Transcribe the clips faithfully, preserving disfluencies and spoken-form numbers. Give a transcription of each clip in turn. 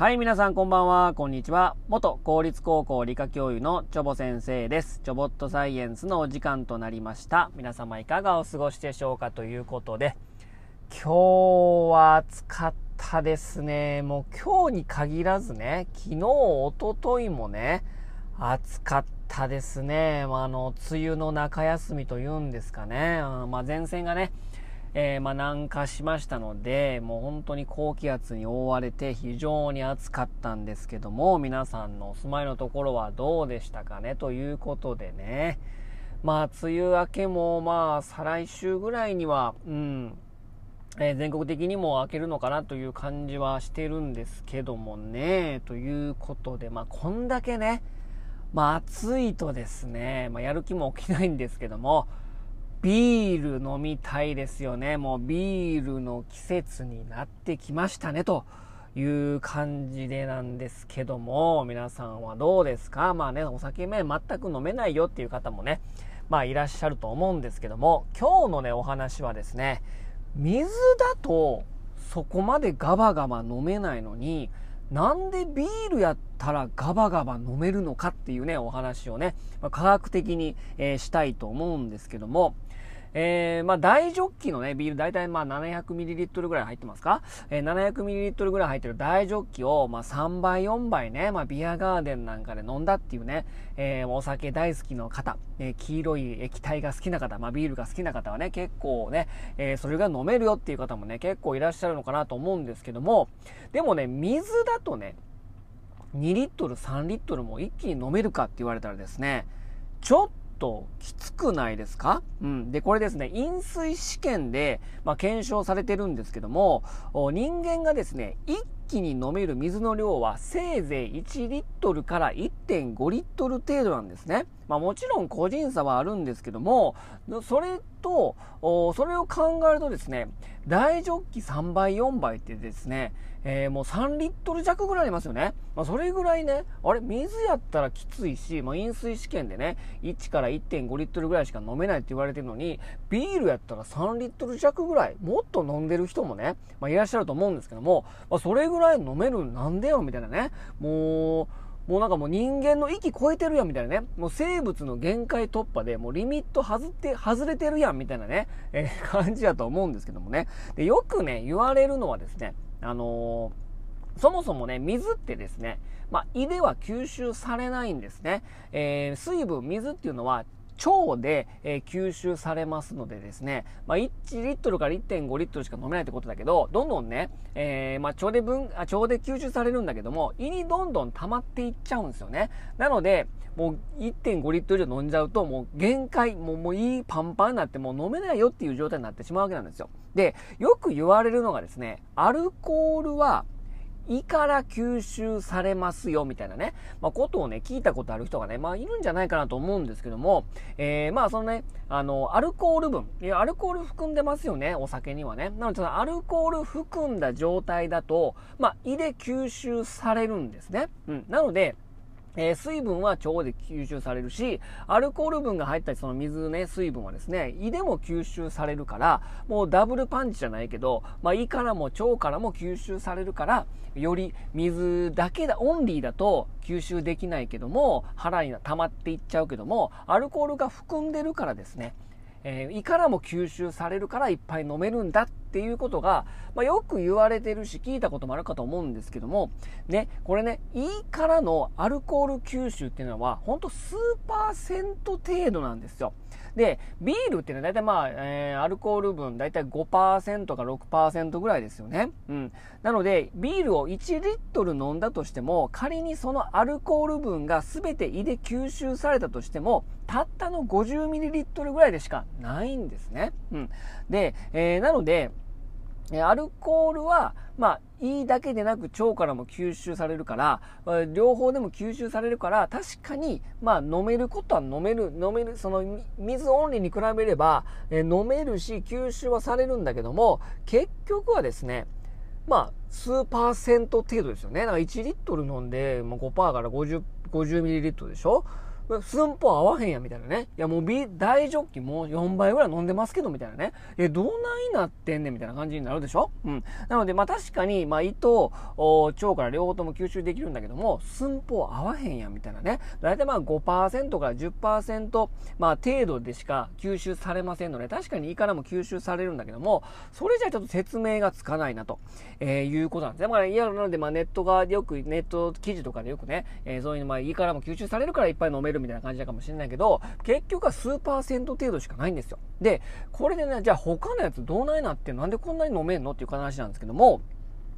はい、皆さんこんばんは、こんにちは。元公立高校理科教諭のチョボ先生です。チョボットサイエンスのお時間となりました。皆様いかがお過ごしでしょうかということで、今日は暑かったですね。もう今日に限らずね、昨日、一昨日もね、暑かったですね。あの、梅雨の中休みというんですかね。まあ、前線がね、えー、まあ南下しましたので、もう本当に高気圧に覆われて非常に暑かったんですけども、皆さんのお住まいのところはどうでしたかねということでね、まあ梅雨明けもまあ再来週ぐらいには、うんえー、全国的にも明けるのかなという感じはしてるんですけどもね、ということで、まあこんだけね、まあ暑いとですね、まあやる気も起きないんですけども、ビール飲みたいですよね。もうビールの季節になってきましたねという感じでなんですけども、皆さんはどうですか？まあね、お酒ね全く飲めないよっていう方もね、まあいらっしゃると思うんですけども、今日のねお話はですね、水だとそこまでガバガバ飲めないのに、なんでビールやったらガバガバ飲めるのかっていうねお話をね、まあ、科学的に、えー、したいと思うんですけども、えー、まあ大ジョッキのねビール、だいたいまあ ななひゃくミリリットル ぐらい入ってますか、えー、ななひゃくミリリットル ぐらい入ってる大ジョッキをまあさんばいよんばいね、まあビアガーデンなんかで飲んだっていうね、えー、お酒大好きの方、えー、黄色い液体が好きな方、まあビールが好きな方はね結構ね、えー、それが飲めるよっていう方もね結構いらっしゃるのかなと思うんですけども、でもね水だとねにリットルさんリットルも一気に飲めるかって言われたらですね、ちょっとときつくないですか？うん、でこれですね、飲水試験で、まあ、検証されてるんですけども、人間がですね一気に飲める水の量はせいぜいいちリットルから いってんごリットル程度なんですね。まあ、もちろん個人差はあるんですけども、それとそれを考えるとですね、大ジョッキさんばいよんばいってですね、えー、もうさんリットル弱ぐらいありますよね。まあ、それぐらいね、あれ水やったらきついし、まあ、飲水試験でねいちから いってんごリットルぐらいしか飲めないって言われてるのに、ビールやったらさんリットル弱ぐらい、もっと飲んでる人もね、まあ、いらっしゃると思うんですけども、まあ、それぐらい飲めるなんでよみたいなね、もうもうなんかもう人間の域超えてるやんみたいなね、もう生物の限界突破でもうリミット外って外れてるやんみたいなね、えー、感じだと思うんですけどもね。でよくね言われるのはですね、あのー、そもそもね水ってですね、まあ、胃では吸収されないんですね、えー、水分水っていうのは腸で、えー、吸収されますのでですね、まあ、いちリットルから いってんごリットルしか飲めないってことだけど、どんどんね、えーまあ、腸で分、あ、腸で吸収されるんだけども、胃にどんどん溜まっていっちゃうんですよね。なのでもう いってんごリットル以上飲んじゃうと、もう限界、もう、もう胃パンパンになってもう飲めないよっていう状態になってしまうわけなんですよ。でよく言われるのがですね、アルコールは胃から吸収されますよみたいなね、まあ、ことをね聞いたことある人がね、まあいるんじゃないかなと思うんですけども、えー、まあそのねあのアルコール分、いやアルコール含んでますよね、お酒にはね。なのでアルコール含んだ状態だと、まあ胃で吸収されるんですね。うん、なのでえー、水分は腸で吸収されるし、アルコール分が入ったりその水ね水分はですね胃でも吸収されるから、もうダブルパンチじゃないけど、まあ、胃からも腸からも吸収されるから、より水だけだオンリーだと吸収できないけども、腹に溜まっていっちゃうけども、アルコールが含んでるからですね、えー、胃からも吸収されるからいっぱい飲めるんだっていうことが、まあ、よく言われてるし聞いたこともあるかと思うんですけどもね、これね胃からのアルコール吸収っていうのはほんと数パーセント程度なんですよ。でビールっていうのはだいたいまあ、えー、アルコール分だいたい ごパーセント か ろくパーセント ぐらいですよね。うん、なのでビールをいちリットル飲んだとしても、仮にそのアルコール分が全て胃で吸収されたとしても、たったの ごじゅうミリリットル ぐらいでしかないんですね。うん、で、えー、なのでアルコールはまあ胃だけでなく腸からも吸収されるから、両方でも吸収されるから、確かにまあ飲めることは飲める飲めるその水オンリーに比べれば飲めるし吸収はされるんだけども、結局はですねまあ数パーセント程度ですよね。だからいちリットル飲んでも ごパーセント から ごじゅうミリリットルでしょ。寸法合わへんやみたいなね。いやもうビ大ジョッキもうよんばいぐらい飲んでますけどみたいなね。え、どないなってんねんみたいな感じになるでしょ。うん。なのでまあ確かにまあ胃と腸から両方とも吸収できるんだけども、寸法合わへんやみたいなね。だいたいまあ ごパーセント から じゅっパーセント まあ程度でしか吸収されませんので、確かに胃からも吸収されるんだけども、それじゃちょっと説明がつかないなと、えー、いうことなんですね。だからなのでまあネットがよくネット記事とかでよくね、えー、そういうのまあ胃からも吸収されるからいっぱい飲めるみたいな感じだかもしれないけど、結局は数パーセント程度しかないんですよ。でこれでね、じゃあ他のやつどうないなって、なんでこんなに飲めんのっていう話なんですけども、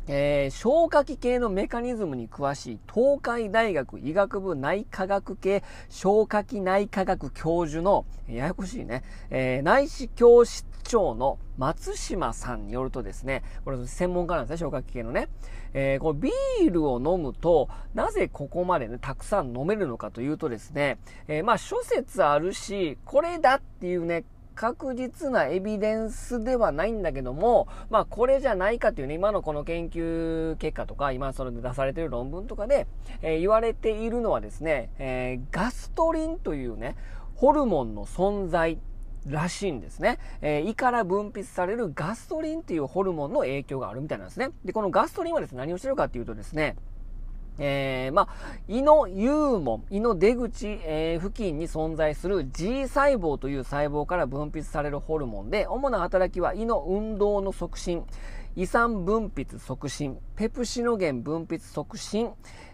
えー、消化器系のメカニズムに詳しい東海大学医学部内科学系消化器内科学教授のややこしいね、えー、内視鏡室長の松島さんによるとですね、これ専門家なんですね、消化器系のね、えー、このビールを飲むとなぜここまで、ね、たくさん飲めるのかというとですね、えー、まあ諸説あるし、これだっていうね確実なエビデンスではないんだけども、まあこれじゃないかというね、今のこの研究結果とか今それで出されている論文とかで、えー、言われているのはですね、えー、ガストリンというねホルモンの存在らしいんですね、えー、胃から分泌されるガストリンというホルモンの影響があるみたいなんですね。でこのガストリンはですね、何をしてるかというとですね、えー、まあ、胃の幽門、胃の出口、えー、付近に存在する G 細胞という細胞から分泌されるホルモンで、主な働きは胃の運動の促進、胃酸分泌促進、ペプシノゲン分泌促進、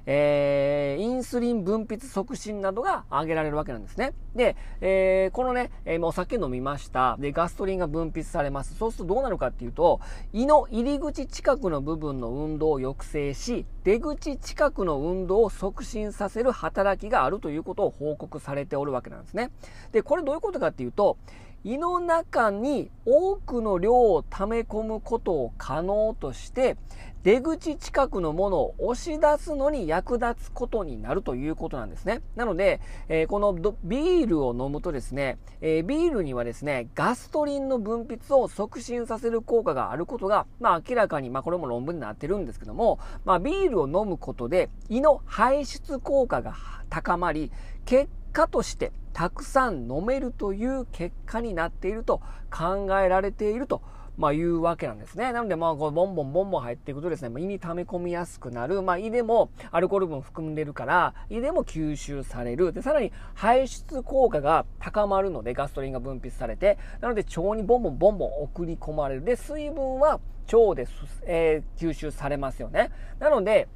えー、インスリン分泌促進などが挙げられるわけなんですね。で、えー、このね、えー、お酒飲みました。で、ガストリンが分泌されます。そうするとどうなるかっていうと、胃の入り口近くの部分の運動を抑制し、出口近くの運動を促進させる働きがあるということを報告されておるわけなんですね。で、これどういうことかっていうと、胃の中に多くの量を溜め込むことを可能として、出口近くのものを押し出すのに役立つことになるということなんですね。なので、えー、このビールを飲むとですね、えー、ビールにはですね、ガストリンの分泌を促進させる効果があることが、まあ明らかに、まあこれも論文になってるんですけども、まあビールを飲むことで胃の排出効果が高まり、結果としてたくさん飲めるという結果になっていると考えられていると、まあいうわけなんですね。なのでまあこうボンボンボンボン入っていくとですね、胃に溜め込みやすくなる。まあ胃でもアルコール分含んでるから、胃でも吸収される。で、さらに排出効果が高まるので、ガストリンが分泌されて、なので腸にボンボンボンボン送り込まれる。で、水分は腸で、えー、吸収されますよね。なので、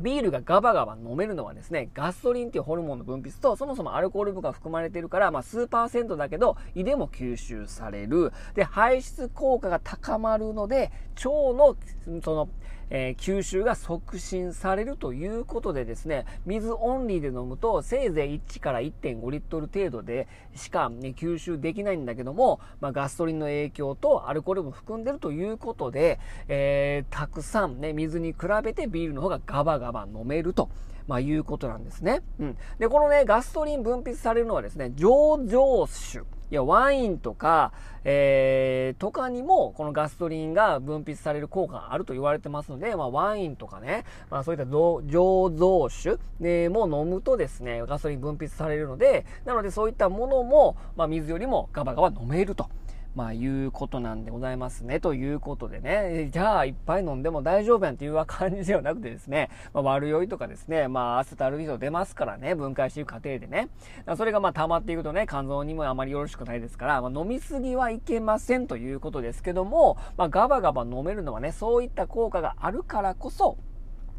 ビールがガバガバ飲めるのはですね、ガストリンっていうホルモンの分泌と、そもそもアルコール分が含まれているから、まあ数パーセントだけど、胃でも吸収される。で、排出効果が高まるので、腸の、その、えー、吸収が促進されるということでですね、水オンリーで飲むとせいぜいいちからいってんごリットル程度でしか、ね、吸収できないんだけども、まあ、ガストリンの影響とアルコールも含んでるということで、えー、たくさんね、水に比べてビールの方がガバガバ飲めると、まあ、いうことなんですね。うん。で、このね、ガストリン分泌されるのはですね、醸造酒。いや、ワインとか、えー、とかにも、このガストリンが分泌される効果があると言われてますので、まあ、ワインとかね、まあ、そういった醸造酒でも飲むとですね、ガストリン分泌されるので、なのでそういったものも、まあ、水よりもガバガバ飲めると。まあいうことなんでございますね。ということでね、じゃあいっぱい飲んでも大丈夫やんっていう感じではなくてですね、まあ、悪酔いとかですね、まあアセトアルギート出ますからね、分解していく過程でね、それがまあ溜まっていくとね、肝臓にもあまりよろしくないですから、まあ、飲みすぎはいけませんということですけども、まあガバガバ飲めるのはね、そういった効果があるからこそ、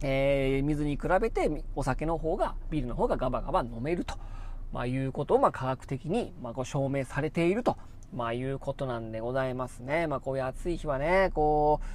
えー、水に比べてお酒の方が、ビールの方がガバガバ飲めると、まあ、いうことをまあ科学的にまあこう証明されていると。まあいうことなんでございますね。まあこういう暑い日はね、こう、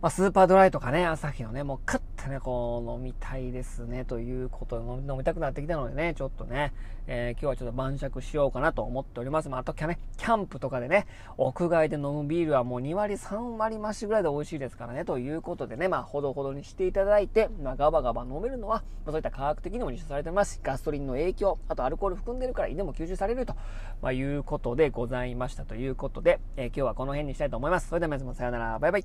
まあスーパードライとかね、朝日のね、もうカッとね、こう飲みたいですね、ということで、飲みたくなってきたのでね、ちょっとね、えー、今日はちょっと晩酌しようかなと思っております。まああとキャね、キャンプとかでね、屋外で飲むビールはもうにわりさんわりましぐらいで美味しいですからね、ということでね、まあほどほどにしていただいて、まあガバガバ飲めるのは、まあ、そういった科学的にも実証されてますし、ガストリンの影響、あとアルコール含んでるから胃でも吸収されると、まあ、いうことでございました。ということで、えー、今日はこの辺にしたいと思います。それでは皆様さようなら、バイバイ。